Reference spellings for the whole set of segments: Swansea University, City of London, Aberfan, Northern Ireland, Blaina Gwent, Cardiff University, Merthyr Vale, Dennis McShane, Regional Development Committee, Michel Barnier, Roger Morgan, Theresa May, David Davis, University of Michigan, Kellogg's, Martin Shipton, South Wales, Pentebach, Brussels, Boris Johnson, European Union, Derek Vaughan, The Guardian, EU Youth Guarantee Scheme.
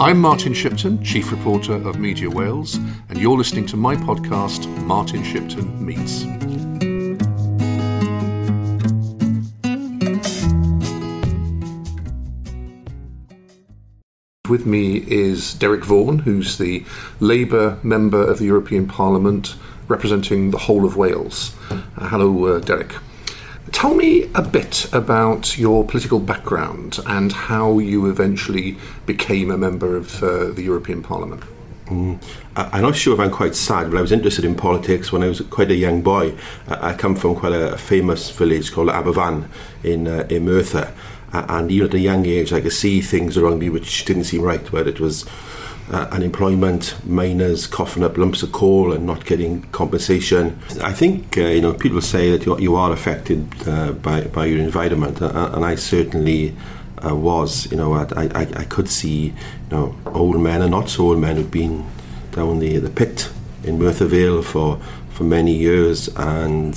I'm Martin Shipton, Chief Reporter of Media Wales, and you're listening to my podcast, Martin Shipton Meets. With me is Derek Vaughan, who's the Labour member of the European Parliament, representing the whole of Wales. Hello, Derek. Tell me a bit about your political background and how you eventually became a member of the European Parliament. I'm not sure if I'm quite sad, but I was interested in politics when I was quite a young boy. I come from quite a famous village called Aberfan in Merthyr, and even at a young age I could see things around me which didn't seem right, whether it was unemployment, miners coughing up lumps of coal and not getting compensation. I think people say that you are affected by your environment, and I certainly was. I could see old men and not so old men who'd been down the pit in Merthyr Vale for many years and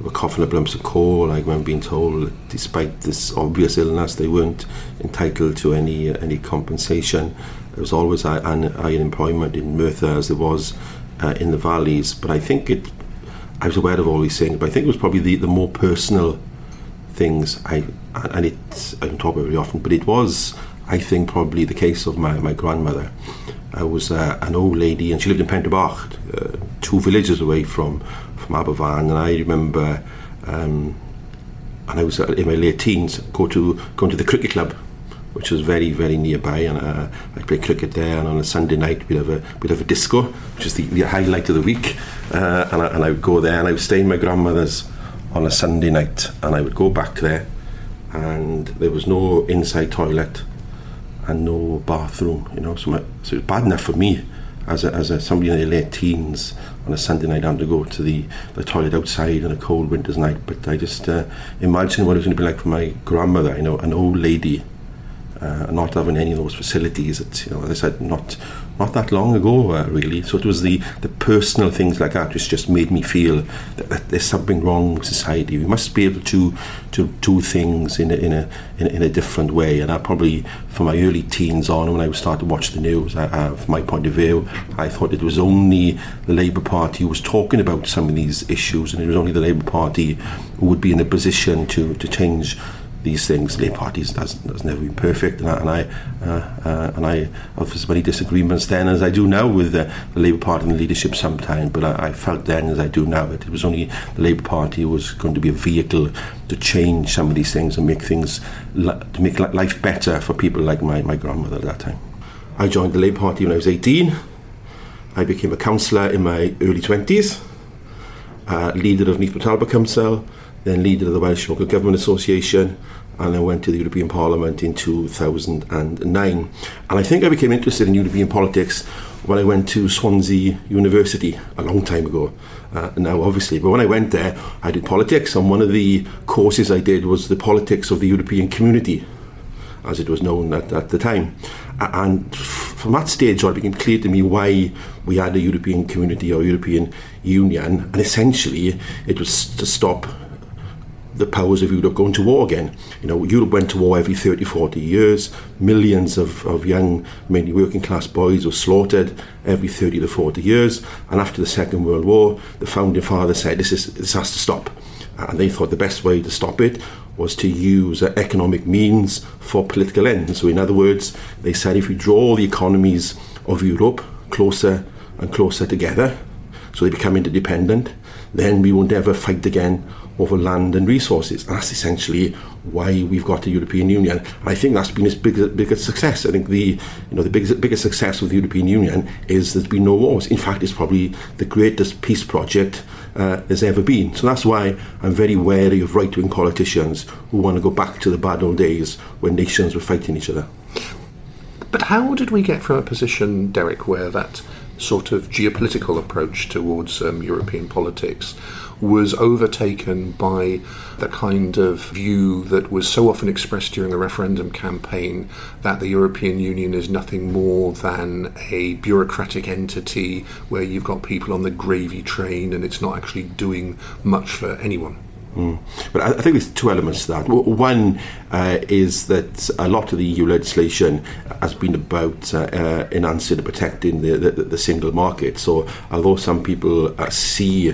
were coughing up lumps of coal. I remember being told that despite this obvious illness, they weren't entitled to any compensation. There was always high unemployment in Merthyr as there was in the valleys. But I think I was aware of all these things, but I think it was probably the more personal things. I don't talk about it very often, but it was, I think, probably the case of my grandmother. I was an old lady, and she lived in Pentebach, two villages away from Aberfan, and I remember, and I was in my late teens, going to the cricket club, which was very, very nearby, and I played cricket there. And on a Sunday night, we'd have a disco, which is the highlight of the week. And I would go there, and I would stay in my grandmother's on a Sunday night, and I would go back there, and there was no inside toilet and no bathroom. So it was bad enough for me as somebody in their late teens on a Sunday night having to go to the toilet outside on a cold winter's night. But I just imagined what it was going to be like for my grandmother, an old lady. Not having any of those facilities, that, as I said, not that long ago, really. So it was the personal things like that which just made me feel that there's something wrong with society. We must be able to do things in a different way. And I probably, from my early teens on, when I started to watch the news, from my point of view, I thought it was only the Labour Party who was talking about some of these issues, and it was only the Labour Party who would be in a position to change these things. Labour Party has never been perfect, and I have as many disagreements then as I do now with the Labour Party and the leadership sometimes. But I felt then, as I do now, that it was only the Labour Party who was going to be a vehicle to change some of these things and make to make life better for people like my grandmother at that time. I joined the Labour Party when I was 18. I became a councillor in my early 20s, leader of Neath Port Talbot Council, then leader of the Welsh Local Government Association, and then went to the European Parliament in 2009. And I think I became interested in European politics when I went to Swansea University a long time ago, now obviously. But when I went there, I did politics, and one of the courses I did was the politics of the European Community, as it was known at the time. And from that stage on, it became clear to me why we had a European Community or European Union, and essentially it was to stop the powers of Europe going to war again. Europe went to war every 30, 40 years. Millions of young, mainly working class boys were slaughtered every 30 to 40 years. And after the Second World War, the Founding Fathers said this has to stop. And they thought the best way to stop it was to use economic means for political ends. So in other words, they said if we draw the economies of Europe closer and closer together, so they become interdependent, then we won't ever fight again over land and resources. And that's essentially why we've got the European Union. And I think that's been its biggest success. I think the biggest success with the European Union is there's been no wars. In fact, it's probably the greatest peace project there's ever been. So that's why I'm very wary of right-wing politicians who want to go back to the bad old days when nations were fighting each other. But how did we get from a position, Derek, where that sort of geopolitical approach towards European politics was overtaken by the kind of view that was so often expressed during the referendum campaign that the European Union is nothing more than a bureaucratic entity where you've got people on the gravy train and it's not actually doing much for anyone? But I think there's two elements to that. One is that a lot of the EU legislation has been about enhancing and protecting the single market. So although some people see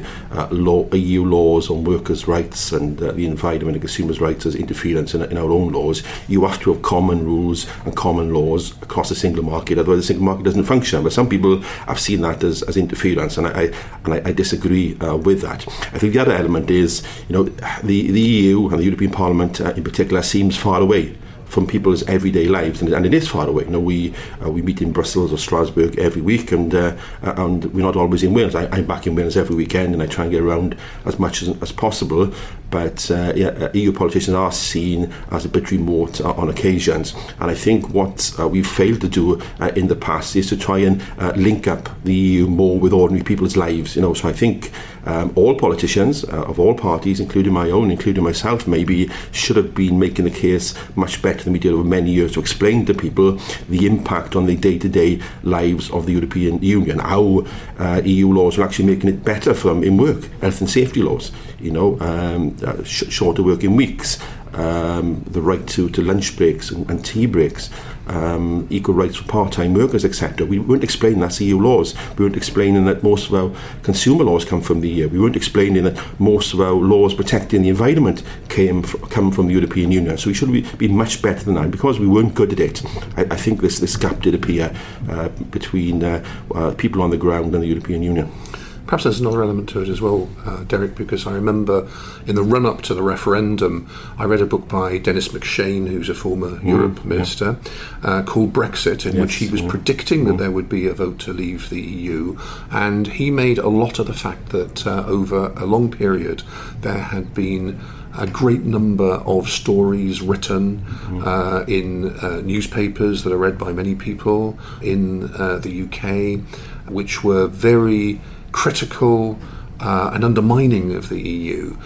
EU laws on workers' rights and the environment and consumers' rights as interference in our own laws, you have to have common rules and common laws across the single market, otherwise the single market doesn't function. But some people have seen that as interference, and I disagree with that. I think the other element is, you know, the EU and the European Parliament in particular seems far away from people's everyday lives, and it is far away. You know, we meet in Brussels or Strasbourg every week, and we're not always in Wales. I'm back in Wales every weekend, and I try and get around as much as possible. But EU politicians are seen as a bit remote on occasions, and I think what we've failed to do in the past is to try and link up the EU more with ordinary people's lives. You know, so I think all politicians of all parties, including my own, including myself, maybe should have been making the case much better than we did over many years to explain to people the impact on the day-to-day lives of the European Union, how EU laws are actually making it better for them in work, health and safety laws. You know, shorter working weeks, the right to lunch breaks and tea breaks, equal rights for part-time workers, etc. We weren't explaining that's EU laws. We weren't explaining that most of our consumer laws come from the EU. We weren't explaining that most of our laws protecting the environment come from the European Union. So we should be much better than that. Because we weren't good at it, I think this gap did appear between people on the ground and the European Union. Perhaps there's another element to it as well, Derek, because I remember in the run-up to the referendum, I read a book by Dennis McShane, who's a former Europe Minister, called Brexit, in which he was predicting that there would be a vote to leave the EU. And he made a lot of the fact that over a long period, there had been a great number of stories written in newspapers that are read by many people in the UK, which were very critical and undermining of the EU.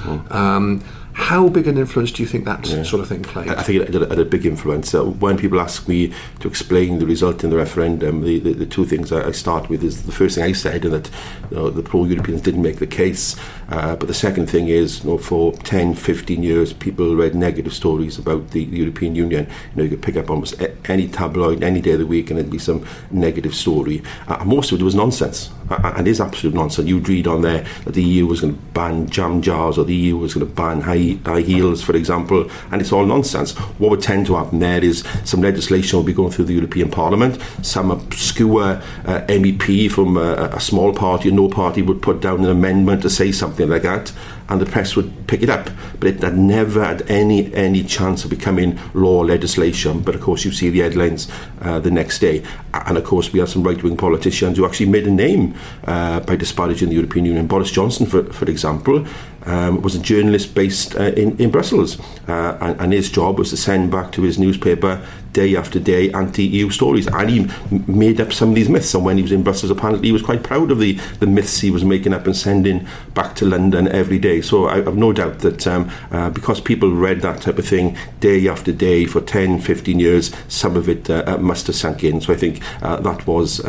How big an influence do you think that sort of thing played? I think it had a big influence. When people ask me to explain the result in the referendum, the two things I start with is the first thing I said, and that, you know, the pro-Europeans didn't make the case. But the second thing is, you know, for 10, 15 years, people read negative stories about the European Union. You know, you could pick up almost any tabloid, any day of the week, and there'd be some negative story. Most of it was nonsense, and is absolute nonsense. You'd read on there that the EU was going to ban jam jars, or the EU was going to ban high heels, for example, and it's all nonsense. What would tend to happen there is some legislation will be going through the European Parliament, some obscure MEP from a small party, or no party, would put down an amendment to say something like that, and the press would pick it up. But it had never had any chance of becoming law or legislation. But of course, you see the headlines the next day. And of course, we had some right-wing politicians who actually made a name by disparaging the European Union. Boris Johnson, for example, was a journalist based in Brussels, and his job was to send back to his newspaper day after day anti-EU stories, and he made up some of these myths. And when he was in Brussels, apparently he was quite proud of the myths he was making up and sending back to London every day. So I have no doubt that because people read that type of thing day after day for 10, 15 years, some of it must have sunk in. So I think that was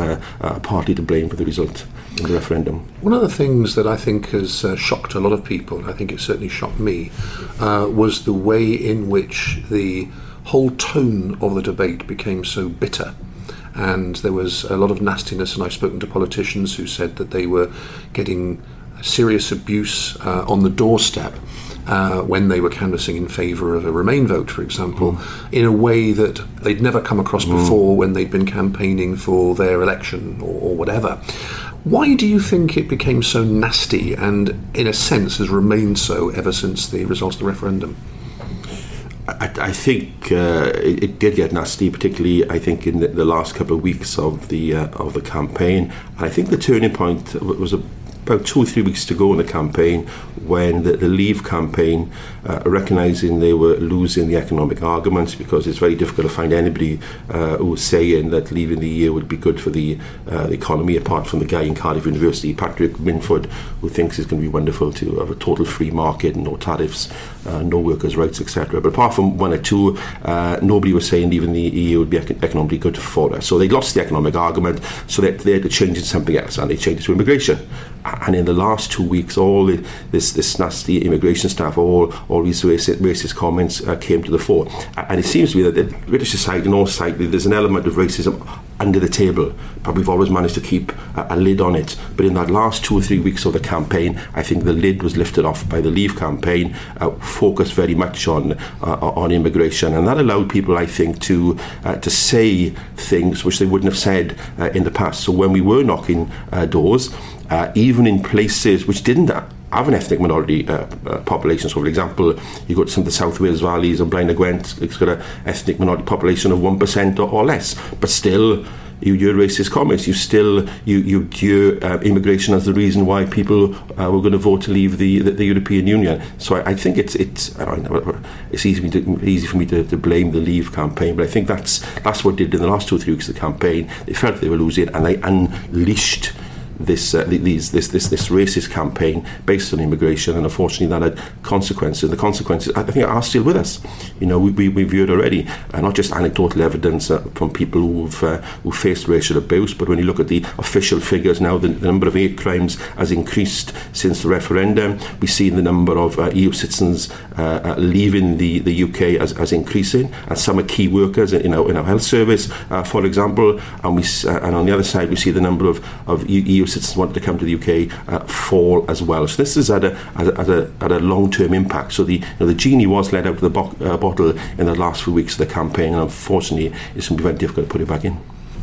partly to blame for the result of the referendum. One of the things that I think has shocked a lot of people, and I think it certainly shocked me, was the way in which the whole tone of the debate became so bitter. And there was a lot of nastiness, and I've spoken to politicians who said that they were getting serious abuse on the doorstep when they were canvassing in favour of a Remain vote, for example, in a way that they'd never come across before when they'd been campaigning for their election or whatever. Why do you think it became so nasty and, in a sense, has remained so ever since the results of the referendum? I think it did get nasty, particularly I think in the last couple of weeks of the campaign. And I think the turning point was a about 2 or 3 weeks to go in the campaign when the Leave campaign, recognising they were losing the economic arguments, because it's very difficult to find anybody who was saying that leaving the EU would be good for the economy, apart from the guy in Cardiff University, Patrick Minford, who thinks it's going to be wonderful to have a total free market and no tariffs, no workers' rights, etc. But apart from one or two, nobody was saying leaving the EU would be economically good for us. So they lost the economic argument, so they had to change it to something else, and they changed it to immigration. And in the last 2 weeks, all this nasty immigration stuff, all these racist comments came to the fore. And it seems to me that the British society, North society, there's an element of racism under the table, but we've always managed to keep a lid on it. But in that last 2 or 3 weeks of the campaign, I think the lid was lifted off by the Leave campaign, focused very much on immigration, and that allowed people, I think, to say things which they wouldn't have said in the past. So when we were knocking doors, even in places which didn't have an ethnic minority population. So, for example, you go to some of the South Wales valleys and Blaina Gwent, it's got an ethnic minority population of 1% or less, but still you hear racist comments, you hear immigration as the reason why people were going to vote to leave the European Union. So I think it's easy for me to blame the Leave campaign, but I think that's what did in the last 2 or 3 weeks of the campaign. They felt they were losing and they unleashed this racist campaign based on immigration, and unfortunately that had consequences. The consequences, I think, are still with us. You know, we've heard already, not just anecdotal evidence from people who faced racial abuse, but when you look at the official figures now, the number of hate crimes has increased since the referendum. We've seen the number of EU citizens leaving the UK as increasing, and some are key workers in our health service, for example. And and on the other side, we see the number of EU citizens wanted to come to the UK fall as well. So this is at a long-term impact. So the genie was let out of the bottle in the last few weeks of the campaign, and unfortunately it's going to be very difficult to put it back in.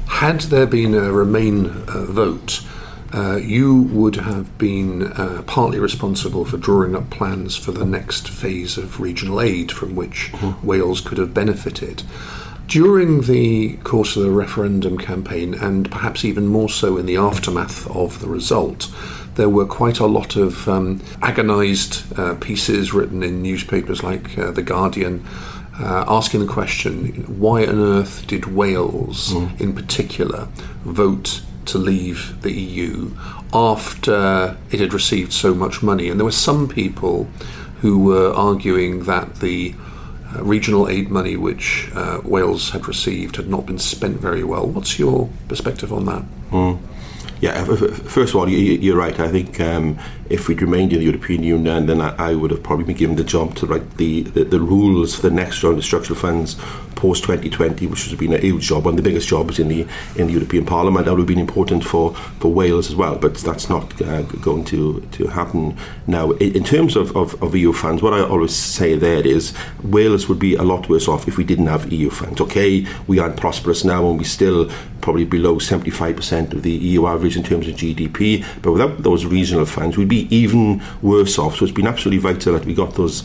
Had there been a Remain vote, you would have been partly responsible for drawing up plans for the next phase of regional aid from which Wales could have benefited. During the course of the referendum campaign, and perhaps even more so in the aftermath of the result, there were quite a lot of agonised pieces written in newspapers like The Guardian, asking the question, why on earth did Wales, in particular, vote to leave the EU after it had received so much money? And there were some people who were arguing that the regional aid money which Wales had received had not been spent very well. What's your perspective on that? Yeah, first of all, you're right. I think if we'd remained in the European Union, then I would have probably been given the job to write the rules for the next round of structural funds post-2020, which has been a huge job, one of the biggest jobs in the European Parliament. That would have been important for Wales as well, but that's not going to happen now. In terms of EU funds, what I always say there is Wales would be a lot worse off if we didn't have EU funds. Okay, we aren't prosperous now and we're still probably below 75% of the EU average in terms of GDP, but without those regional funds, we'd be even worse off. So it's been absolutely vital that we got those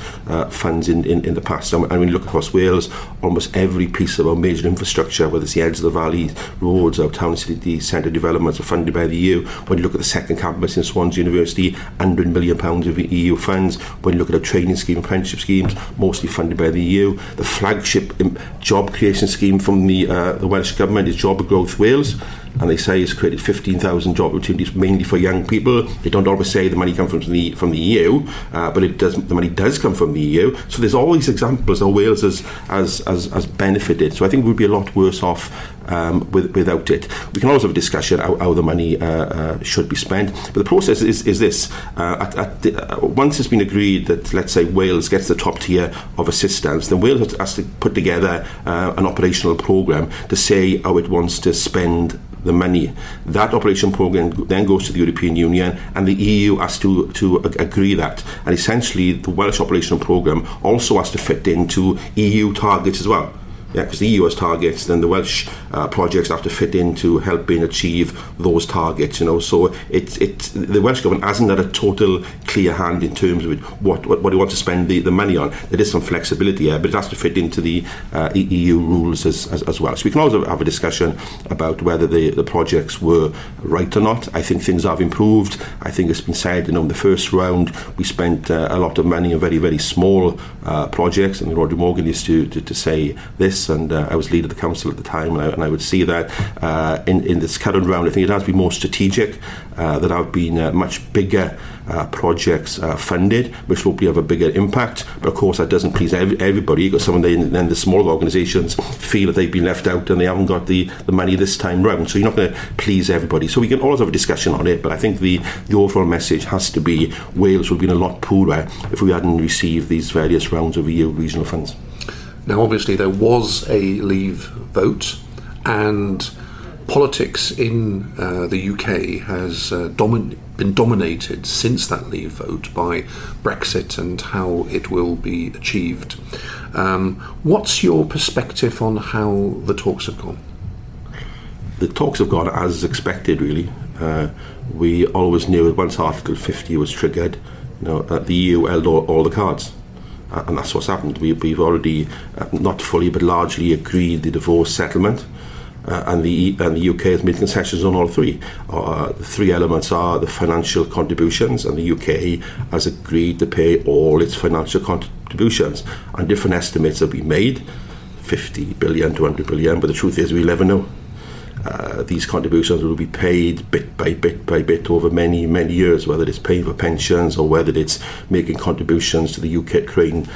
funds in the past. And when you look across Wales, almost every piece of our major infrastructure, whether it's the edge of the valley, roads, our town city centre developments, are funded by the EU. When you look at the second campus in Swansea University, £100 million of EU funds. When you look at our training scheme, apprenticeship schemes, mostly funded by the EU. The flagship job creation scheme from the Welsh Government is Job Growth Wales, and they say it's created 15,000 job opportunities, mainly for young people. They don't always say the money comes from the EU, but it does. The money does come from the EU. So there's all these examples of Wales has benefited. So I think we'd be a lot worse off without it. We can always have a discussion how the money should be spent. But the process is this. Once it's been agreed that, let's say, Wales gets the top tier of assistance, then Wales has to put together an operational programme to say how it wants to spend the money. That operation programme then goes to the European Union, and the EU has to agree that. And essentially, the Welsh operational programme also has to fit into EU targets as well. Yeah, because the EU has targets, then the Welsh projects have to fit in to helping achieve those targets, you know. So it's the Welsh government hasn't had a total clear hand in terms of what they want to spend the money on. There is some flexibility there, but it has to fit into the EU rules as well. So we can also have a discussion about whether the projects were right or not. I think things have improved. I think it's been said, you know, in the first round we spent a lot of money on very, very small projects, and Roger Morgan used to say this, and I was leader of the council at the time, and I would see that in this current round I think it has to be more strategic. There have been much bigger projects funded, which hopefully have a bigger impact, but of course that doesn't please everybody, because some of the smaller organisations feel that they've been left out and they haven't got the money this time round, so you're not going to please everybody. So we can always have a discussion on it, but I think the overall message has to be Wales would have been a lot poorer if we hadn't received these various rounds of EU regional funds. Now obviously there was a Leave vote, and politics in the UK has been dominated since that Leave vote by Brexit and how it will be achieved. What's your perspective on how the talks have gone? The talks have gone as expected, really. We always knew that once Article 50 was triggered, you know, the EU held all the cards. And that's what's happened. We've already, not fully, but largely agreed the divorce settlement. And the UK has made concessions on all three. The three elements are the financial contributions, and the UK has agreed to pay all its financial contributions. And different estimates have been made, 50 billion, 200 billion, but the truth is we'll never know. These contributions will be paid bit by bit by bit over many, many years, whether it's paying for pensions or whether it's making contributions to the UK-Ukraine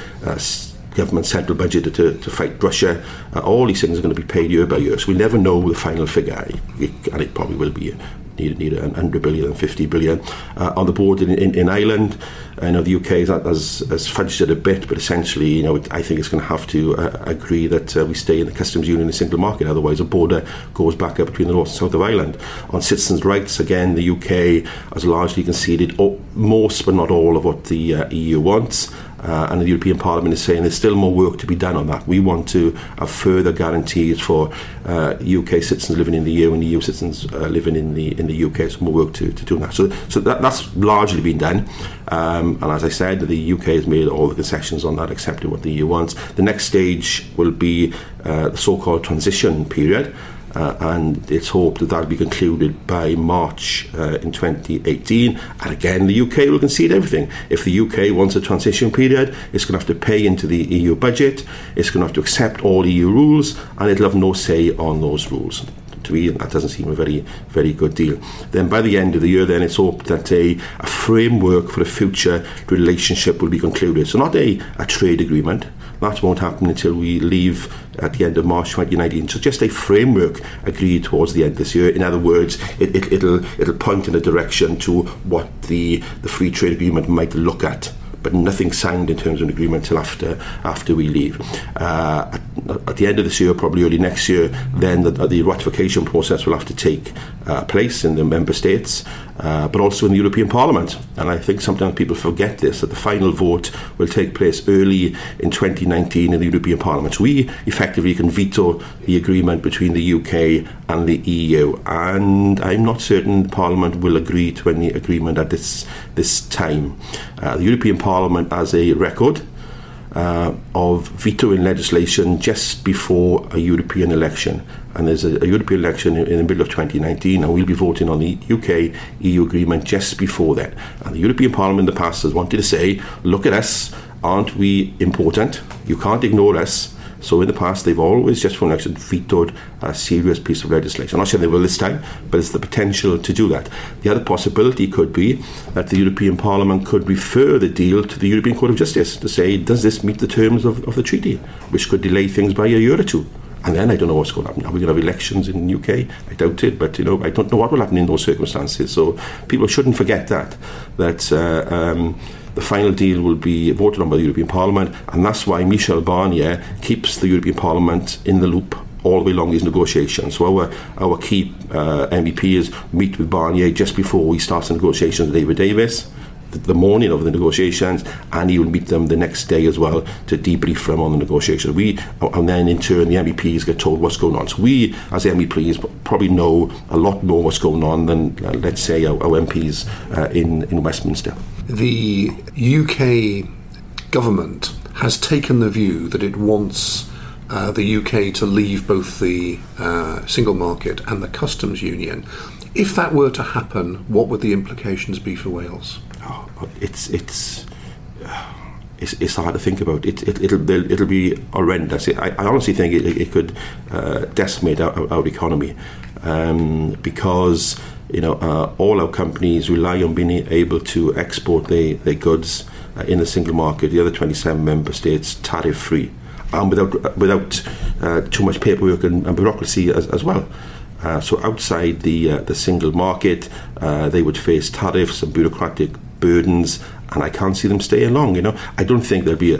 government central budget to fight Russia. All these things are going to be paid year by year, so we never know the final figure, and it probably will be need 100 billion, 50 billion. On the board in Ireland, I know the UK has fudged it a bit, but essentially, you know, I think it's going to have to agree that we stay in the customs union and single market, otherwise a border goes back up between the north and south of Ireland. On citizens' rights, again, the UK has largely conceded most, but not all, of what the EU wants. And the European Parliament is saying there's still more work to be done on that. We want to have further guarantees for UK citizens living in the EU and EU citizens living in the UK. So more work to do on that. So that's largely been done. And as I said, the UK has made all the concessions on that, accepting what the EU wants. The next stage will be the so-called transition period. And it's hoped that that'll be concluded by March in 2018. And again, the UK will concede everything. If the UK wants a transition period, it's going to have to pay into the EU budget, it's going to have to accept all EU rules, and it'll have no say on those rules. To me, that doesn't seem a very, very good deal. Then by the end of the year, then it's hoped that a framework for a future relationship will be concluded. So not a trade agreement. That won't happen until we leave at the end of March 2019. So just a framework agreed towards the end of this year. In other words, it'll point in a direction to what the free trade agreement might look at. But nothing signed in terms of an agreement until after we leave. At the end of this year, probably early next year, then the ratification process will have to take place in the member states, but also in the European Parliament. And I think sometimes people forget this, that the final vote will take place early in 2019 in the European Parliament. So we effectively can veto the agreement between the UK and the EU. And I'm not certain the Parliament will agree to any agreement at this time. The European Parliament has a record of vetoing legislation just before a European election, and there's a European election in the middle of 2019, and we'll be voting on the UK-EU agreement just before that. And the European Parliament in the past has wanted to say, look at us, aren't we important? You can't ignore us. So in the past, they've always just for an election vetoed a serious piece of legislation. I'm not saying they will this time, but it's the potential to do that. The other possibility could be that the European Parliament could refer the deal to the European Court of Justice to say, does this meet the terms of the treaty, which could delay things by a year or two. And then I don't know what's going to happen. Are we going to have elections in the UK? I doubt it, but you know, I don't know what will happen in those circumstances. So people shouldn't forget that. The final deal will be voted on by the European Parliament, and that's why Michel Barnier keeps the European Parliament in the loop all the way along these negotiations. So our key MEPs meet with Barnier just before he starts the negotiations with David Davis. the morning of the negotiations, and he will meet them the next day as well to debrief them on the negotiations. And then in turn the MEPs get told what's going on. So we as MEPs probably know a lot more what's going on than let's say our MPs in Westminster. The UK government has taken the view that it wants the UK to leave both the single market and the customs union. If that were to happen, what would the implications be for Wales? It's hard to think about. It'll be horrendous. I honestly think it could decimate our economy because all our companies rely on being able to export their goods in the single market. The other 27 member states tariff free. And without too much paperwork and bureaucracy as well. So outside the single market, they would face tariffs and bureaucratic burdens, and I can't see them staying long. I don't think there'll be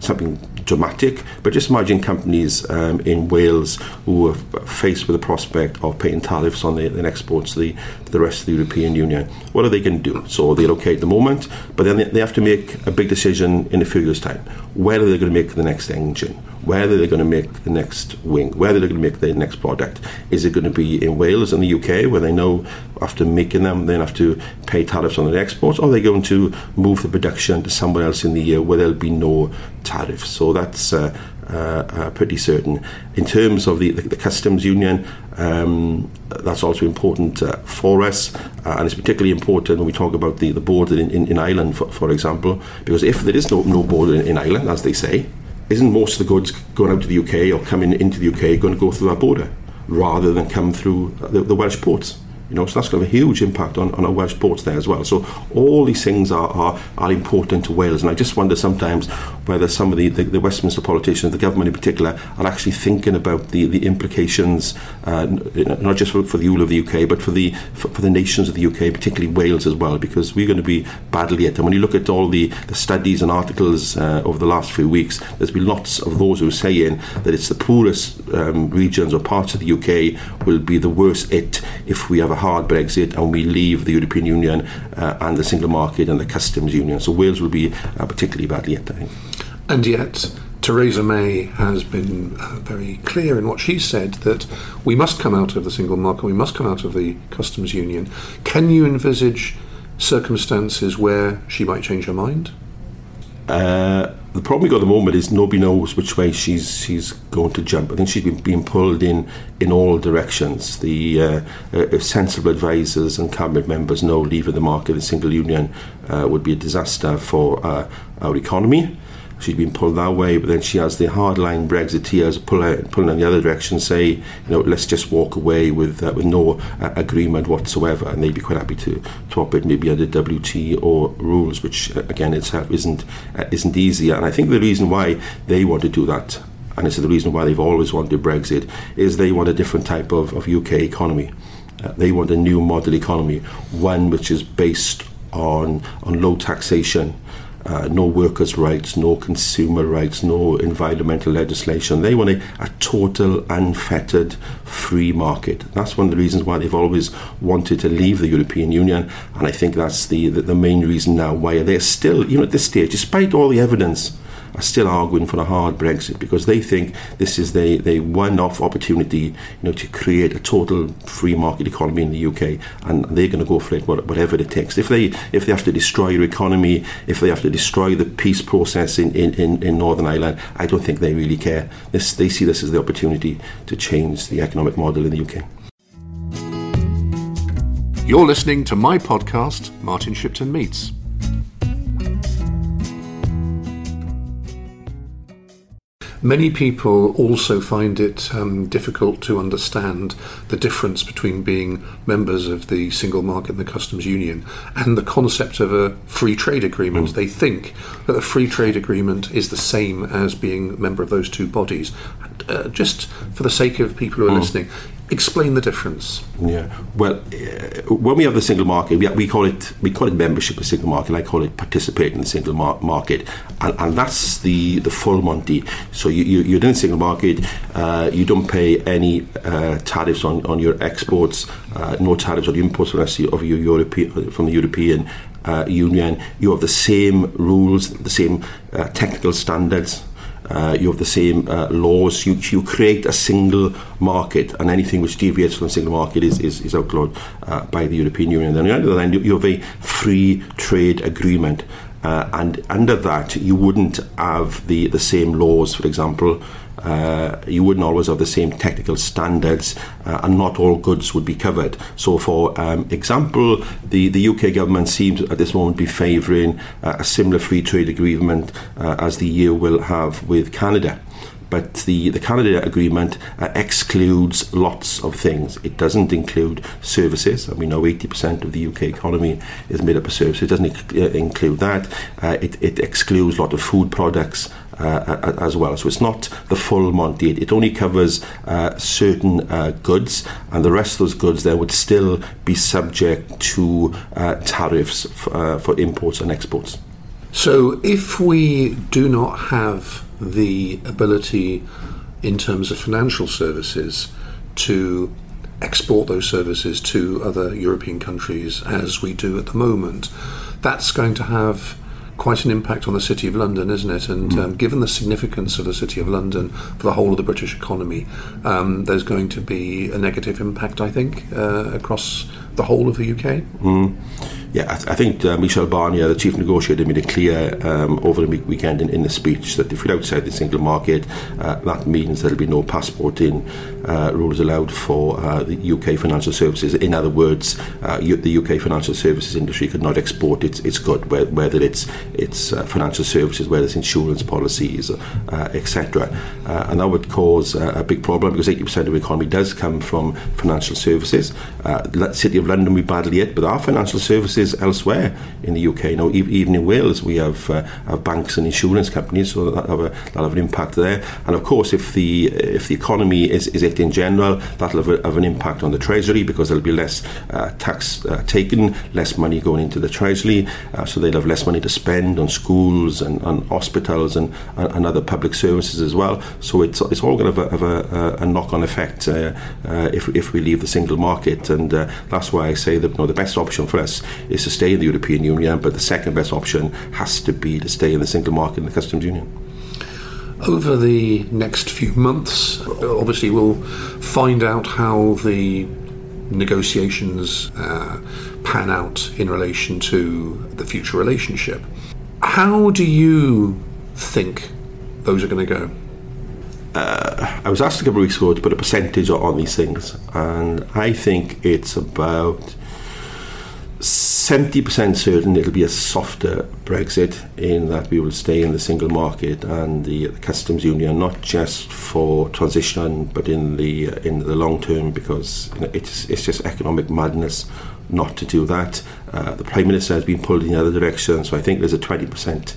something dramatic, but just imagine companies in Wales who are faced with the prospect of paying tariffs on their exports to the rest of the European Union. What are they going to do? So they're okay at the moment, but then they have to make a big decision in a few years' time. Where are they going to make the next engine? Where are they going to make the next wing? Where are they going to make their next product? Is it going to be in Wales and the UK, where they know after making them, they have to pay tariffs on their exports, or are they going to move the production to somewhere else in the year where there'll be no tariffs? So that's pretty certain. In terms of the customs union, that's also important for us, and it's particularly important when we talk about the border in Ireland, for example, because if there is no border in Ireland, as they say, isn't most of the goods going out to the UK or coming into the UK going to go through our border rather than come through the Welsh ports? So that's going to have a huge impact on our Welsh ports there as well. So all these things are important to Wales, and I just wonder sometimes whether some of the Westminster politicians, the government in particular, are actually thinking about the implications, not just for the whole of the UK, but for the nations of the UK, particularly Wales as well, because we're going to be badly hit. And when you look at all the studies and articles over the last few weeks, there's been lots of those who are saying that it's the poorest regions or parts of the UK will be the worst hit if we have a hard Brexit and we leave the European Union and the single market and the customs union. So Wales will be particularly badly hit, I think. And yet Theresa May has been very clear in what she said that we must come out of the single market, we must come out of the customs union. Can you envisage circumstances where she might change her mind? The problem we've got at the moment is nobody knows which way she's going to jump. I think she's been pulled in all directions. The sensible advisers and cabinet members know leaving the market, the single union, would be a disaster for our economy. She's been pulled that way, but then she has the hardline Brexiteers pulling in the other direction, say, let's just walk away with no agreement whatsoever, and they'd be quite happy to operate maybe under WTO rules, which again itself isn't easy. And I think the reason why they want to do that, and it's the reason why they've always wanted Brexit, is they want a different type of UK economy. They want a new model economy, one which is based on low taxation. No workers' rights, no consumer rights, no environmental legislation. They want a total, unfettered, free market. That's one of the reasons why they've always wanted to leave the European Union, and I think that's the main reason now why they're still, at this stage, despite all the evidence, are still arguing for a hard Brexit, because they think this is the one-off opportunity, to create a total free market economy in the UK, and they're going to go for it whatever it takes. If they have to destroy your economy, if they have to destroy the peace process in Northern Ireland, I don't think they really care. They see this as the opportunity to change the economic model in the UK. You're listening to my podcast, Martin Shipton Meets. Many people also find it difficult to understand the difference between being members of the single market and the customs union and the concept of a free trade agreement. They think that a free trade agreement is the same as being a member of those two bodies. Just for the sake of people who are listening, explain the difference. Yeah, well, when we have the single market, we call it membership of single market. I call it participating in the single market, and that's the full Monty. So you're in the single market. You don't pay any tariffs on your exports, no tariffs on imports from the European Union. You have the same rules, the same technical standards. You have the same laws. You create a single market, and anything which deviates from the single market is outlawed by the European Union. And on the other hand, you have a free trade agreement, and under that you wouldn't have the same laws, for example. You wouldn't always have the same technical standards, and not all goods would be covered. So, for example, the UK government seems at this moment to be favouring a similar free trade agreement as the EU will have with Canada. But the Canada agreement excludes lots of things. It doesn't include services. And we know 80% of the UK economy is made up of services. It doesn't include that. It excludes a lot of food products as well. So it's not the full Monty. It only covers certain goods, and the rest of those goods there would still be subject to tariffs for imports and exports. So if we do not have the ability in terms of financial services to export those services to other European countries as we do at the moment, that's going to have quite an impact on the City of London, isn't it? And given the significance of the City of London for the whole of the British economy, there's going to be a negative impact, I think, across the whole of the UK. Yeah, I think Michel Barnier, the chief negotiator, made it clear over the weekend in the speech that if we're outside the single market, that means there'll be no passporting rules allowed for the UK financial services. In other words, the UK financial services industry could not export its good, whether it's financial services, whether it's insurance policies, etc. And that would cause a big problem, because 80% of the economy does come from financial services. The City of London, we battle it, but our financial services elsewhere in the UK. Now, even in Wales, we have banks and insurance companies, so that'll have an impact there. And of course, if the economy is it in general, that'll have an impact on the Treasury, because there'll be less tax taken, less money going into the Treasury, so they'll have less money to spend on schools and hospitals and other public services as well. So it's all going to have a knock-on effect if we leave the single market, and that's why I say that the best option for us is to stay in the European Union, but the second best option has to be to stay in the single market and the customs union. Over the next few months, obviously we'll find out how the negotiations pan out in relation to the future relationship. How do you think those are going to go? I was asked a couple of weeks ago to put a percentage on these things, and I think it's about 70% certain it'll be a softer Brexit, in that we will stay in the single market and the customs union, not just for transition, but in the long term, because it's just economic madness not to do that. The Prime Minister has been pulled in the other direction, so I think there's a 20%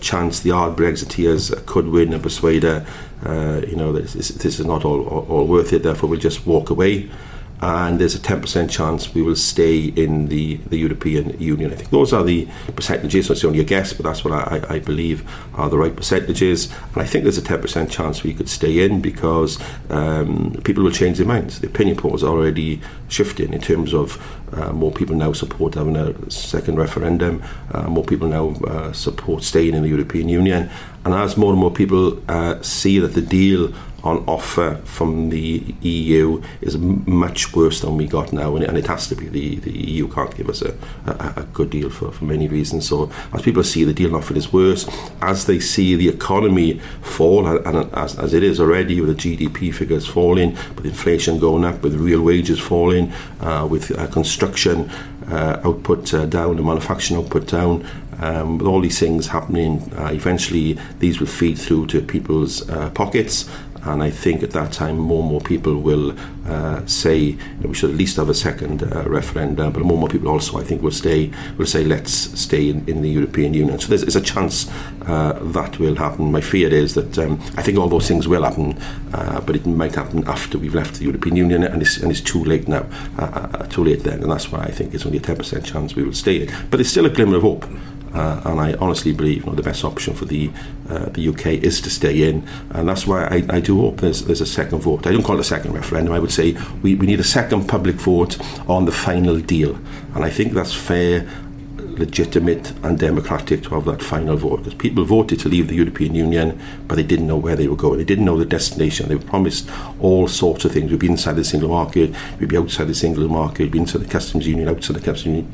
chance the hard Brexiteers could win and persuade her, that this is not all worth it, therefore we'll just walk away. And there's a 10% chance we will stay in the European Union. I think those are the percentages. So it's only a guess, but that's what I believe are the right percentages. And I think there's a 10% chance we could stay in, because people will change their minds. The opinion polls are already shifting in terms of more people now support having a second referendum, more people now support staying in the European Union. And as more and more people see that the deal on offer from the EU is much worse than we got now, and it has to be. The EU can't give us a good deal for many reasons. So as people see the deal offer is worse, as they see the economy fall, and as it is already, with the GDP figures falling, with inflation going up, with real wages falling, with construction output down, the manufacturing output down, with all these things happening, eventually these will feed through to people's pockets. And I think at that time more and more people will say, we should at least have a second referendum, but more and more people also, I think, will say let's stay in the European Union. So there's a chance that will happen. My fear is that I think all those things will happen, but it might happen after we've left the European Union, and it's too late now, too late then, and that's why I think it's only a 10% chance we will stay in. But there's still a glimmer of hope. And I honestly believe the best option for the UK is to stay in, and that's why I do hope there's a second vote. I don't call it a second referendum. I would say we need a second public vote on the final deal, and I think that's fair, legitimate and democratic to have that final vote, because people voted to leave the European Union, but they didn't know where they were going. They didn't know the destination. They were promised all sorts of things. We'd be inside the single market, we'd be outside the single market, we'd be inside the customs union, outside the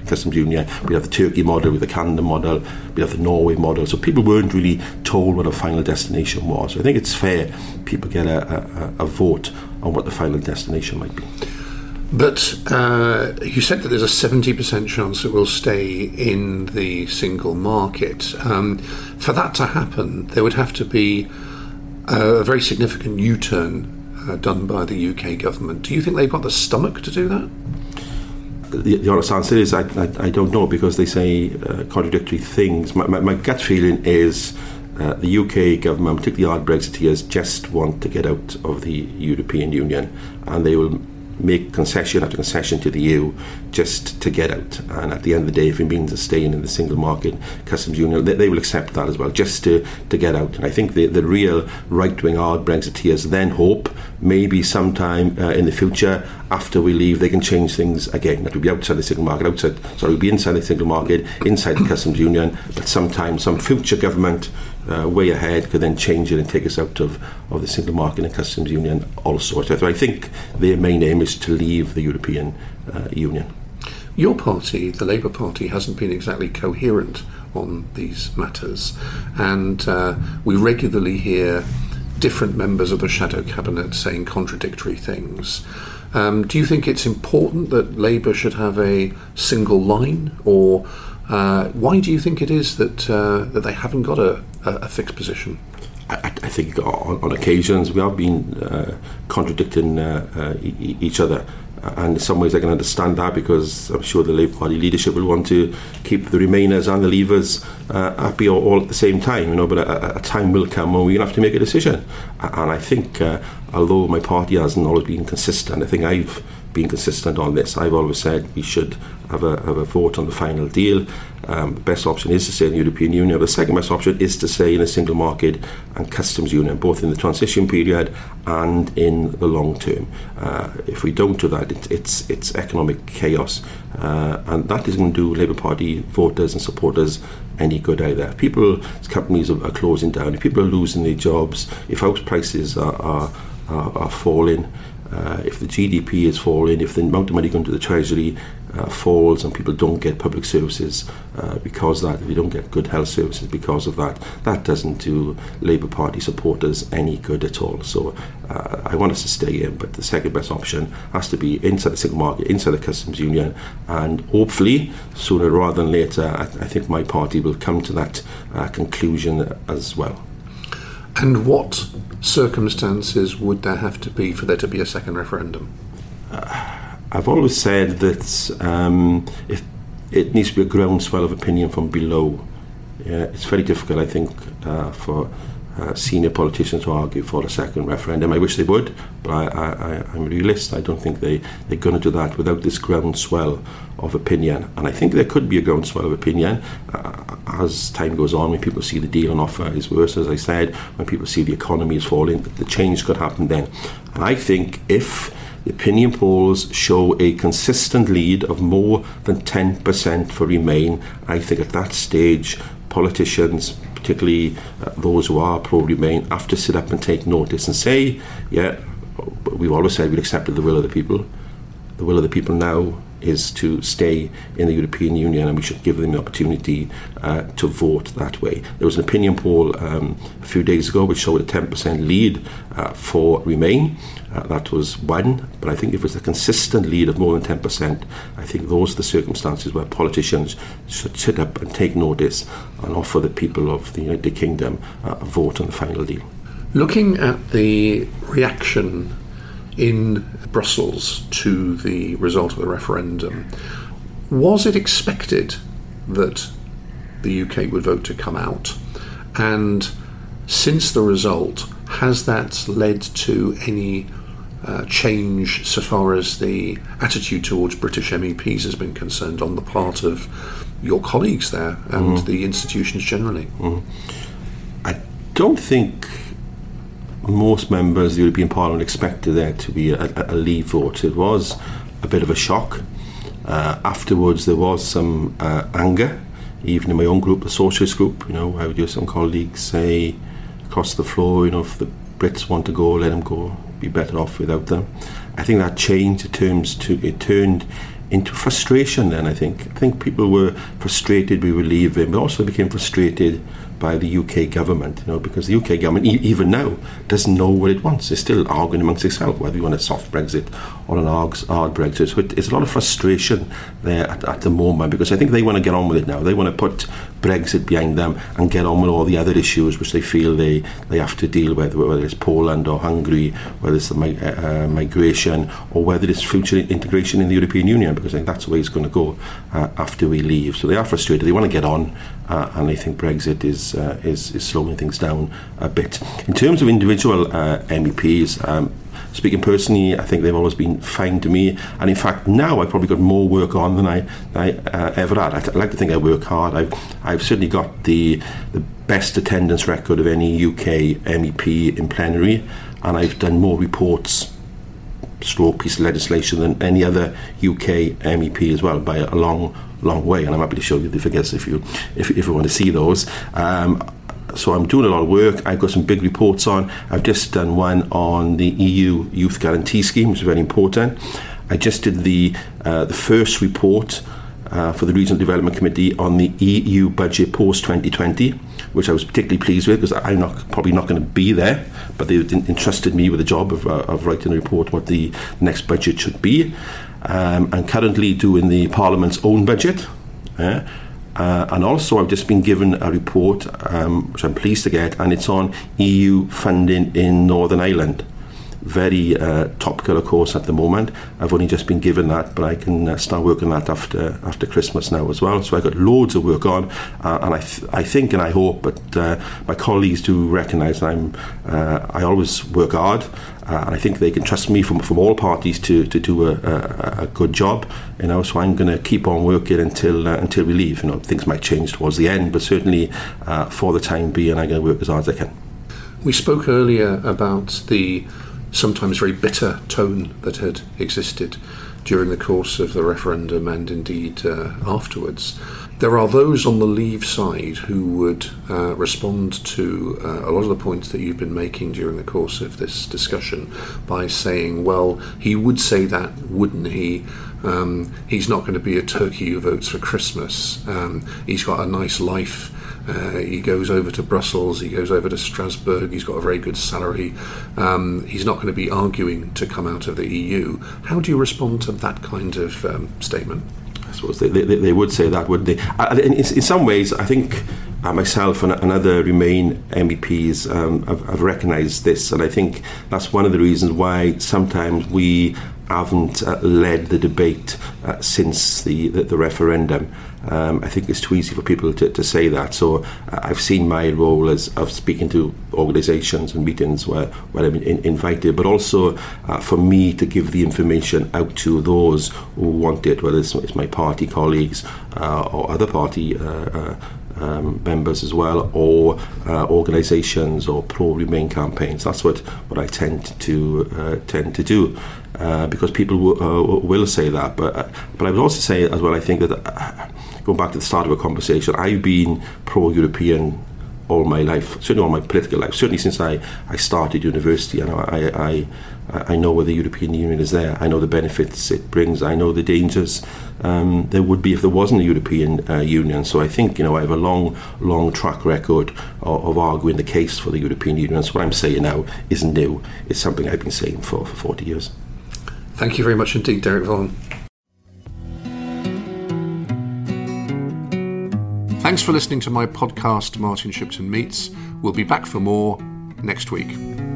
customs union, we'd have the Turkey model, with the Canada model, we'd have the Norway model. So people weren't really told what a final destination was. So I think it's fair people get a vote on what the final destination might be. But you said that there's a 70% chance that we'll stay in the single market. For that to happen, there would have to be a very significant U-turn done by the UK government. Do you think they've got the stomach to do that? The honest answer is I don't know, because they say contradictory things. My gut feeling is the UK government, particularly hard Brexiteers, just want to get out of the European Union, and they will make concession after concession to the EU just to get out. And at the end of the day, if it means staying in the single market, customs union, they will accept that as well, just to get out. And I think the real right-wing hard Brexiteers then hope maybe sometime in the future, after we leave, they can change things again. That we'll be outside the single market, we'll be inside the single market, inside the customs union, but sometime some future government way ahead could then change it and take us out of the single market and customs union also. So I think their main aim is to leave the European Union. Your party, the Labour Party, hasn't been exactly coherent on these matters, and we regularly hear different members of the shadow cabinet saying contradictory things. Do you think it's important that Labour should have a single line, or why do you think it is that they haven't got a fixed position? I think on occasions we have been contradicting each other, and in some ways I can understand that, because I'm sure the Labour Party leadership will want to keep the Remainers and the Leavers happy all at the same time, but a time will come when we'll have to make a decision. And I think although my party hasn't always been consistent, I think I've been consistent on this. I've always said we should have a vote on the final deal. The best option is to stay in the European Union. The second best option is to stay in a single market and customs union, both in the transition period and in the long term. If we don't do that, it's economic chaos, and that isn't going to do Labour Party voters and supporters any good either. Companies are closing down. If people are losing their jobs, if house prices are falling, if the GDP is falling, if the amount of money going to the Treasury falls, and people don't get public services because of that, if you don't get good health services because of that, that doesn't do Labour Party supporters any good at all. So I want us to stay in, but the second best option has to be inside the single market, inside the customs union, and hopefully sooner rather than later I think my party will come to that conclusion as well. And what circumstances would there have to be for there to be a second referendum? I've always said that if it needs to be a groundswell of opinion from below. It's very difficult, I think, for senior politicians to argue for a second referendum. I wish they would, but I'm a realist. I don't think they're going to do that without this groundswell of opinion. And I think there could be a groundswell of opinion as time goes on, when people see the deal on offer is worse, as I said, when people see the economy is falling, the change could happen then. And I think if the opinion polls show a consistent lead of more than 10% for Remain, I think at that stage politicians, particularly those who are pro-Remain, have to sit up and take notice and say, yeah, we've always said we've accepted the will of the people. The will of the people now is to stay in the European Union, and we should give them the opportunity to vote that way. There was an opinion poll a few days ago which showed a 10% lead for Remain. That was one, but I think if it's a consistent lead of more than 10%, I think those are the circumstances where politicians should sit up and take notice and offer the people of the United Kingdom a vote on the final deal. Looking at the reaction in Brussels to the result of the referendum, was it expected that the UK would vote to come out? And since the result, has that led to any change so far as the attitude towards British MEPs has been concerned on the part of your colleagues there and the institutions generally? I don't think most members of the European Parliament expected there to be a leave vote. It was a bit of a shock. Afterwards, there was some anger, even in my own group, the Socialist group. You know, I would hear some colleagues say across the floor, you know, if the Brits want to go, let them go. Be better off without them. I think that changed. It turned into frustration. Then I think people were frustrated we were leaving, but also became frustrated by the UK government, you know, because the UK government even now doesn't know what it wants. They're still arguing amongst themselves whether you want a soft Brexit or an hard Brexit. So it's a lot of frustration there at the moment, because I think they want to get on with it now. They want to put Brexit behind them and get on with all the other issues which they feel they have to deal with, whether it's Poland or Hungary, whether it's the migration, or whether it's future integration in the European Union, because I think that's the way it's going to go after we leave. So they are frustrated. They want to get on. And I think Brexit is slowing things down a bit. In terms of individual MEPs, speaking personally, I think they've always been fine to me. And in fact, now I've probably got more work on than I ever had. I like to think I work hard. I've certainly got the best attendance record of any UK MEP in plenary, and I've done more reports stroke piece of legislation than any other UK MEP as well, by a long way, and I'm happy to show you the figures if you want to see those. So I'm doing a lot of work. I've got some big reports on. I've just done one on the EU Youth Guarantee Scheme, which is very important. I just did the first report for the Regional Development Committee on the EU budget post-2020, which I was particularly pleased with, because I'm probably not going to be there, but they entrusted me with the job of writing a report what the next budget should be. I'm currently doing the Parliament's own budget, and also I've just been given a report which I'm pleased to get, and it's on EU funding in Northern Ireland. Very topical, of course, at the moment. I've only just been given that, but I can start working that after Christmas now as well. So I've got loads of work on, and I think and I hope, but my colleagues do recognise that I always work hard, and I think they can trust me from all parties to do a good job. You know, so I'm going to keep on working until we leave. You know, things might change towards the end, but certainly for the time being, I'm going to work as hard as I can. We spoke earlier about the sometimes very bitter tone that had existed during the course of the referendum and indeed afterwards. There are those on the leave side who would respond to a lot of the points that you've been making during the course of this discussion by saying, well, he would say that, wouldn't he? He's not going to be a turkey who votes for Christmas. He's got a nice life. He goes over to Brussels, he goes over to Strasbourg, he's got a very good salary. He's not going to be arguing to come out of the EU. How do you respond to that kind of statement? I suppose they would say that, wouldn't they? In some ways, I think myself and other Remain MEPs have recognised this, and I think that's one of the reasons why sometimes we haven't led the debate since the referendum. I think it's too easy for people to say that. So I've seen my role of speaking to organisations and meetings where I've been invited, but also for me to give the information out to those who want it, whether it's my party colleagues or other party members as well, or organisations or pro-Remain campaigns. That's what I tend to do, because people will say that. But I would also say as well, I think that going back to the start of a conversation, I've been pro-European all my life, certainly all my political life, certainly since I started university. And I know where the European Union is there. I know the benefits it brings. I know the dangers there would be if there wasn't a European Union. So I think, you know, I have a long track record of arguing the case for the European Union. So what I'm saying now isn't new. It's something I've been saying for 40 years. Thank you very much indeed, Derek Vaughan. Thanks for listening to my podcast, Martin Shipton Meets. We'll be back for more next week.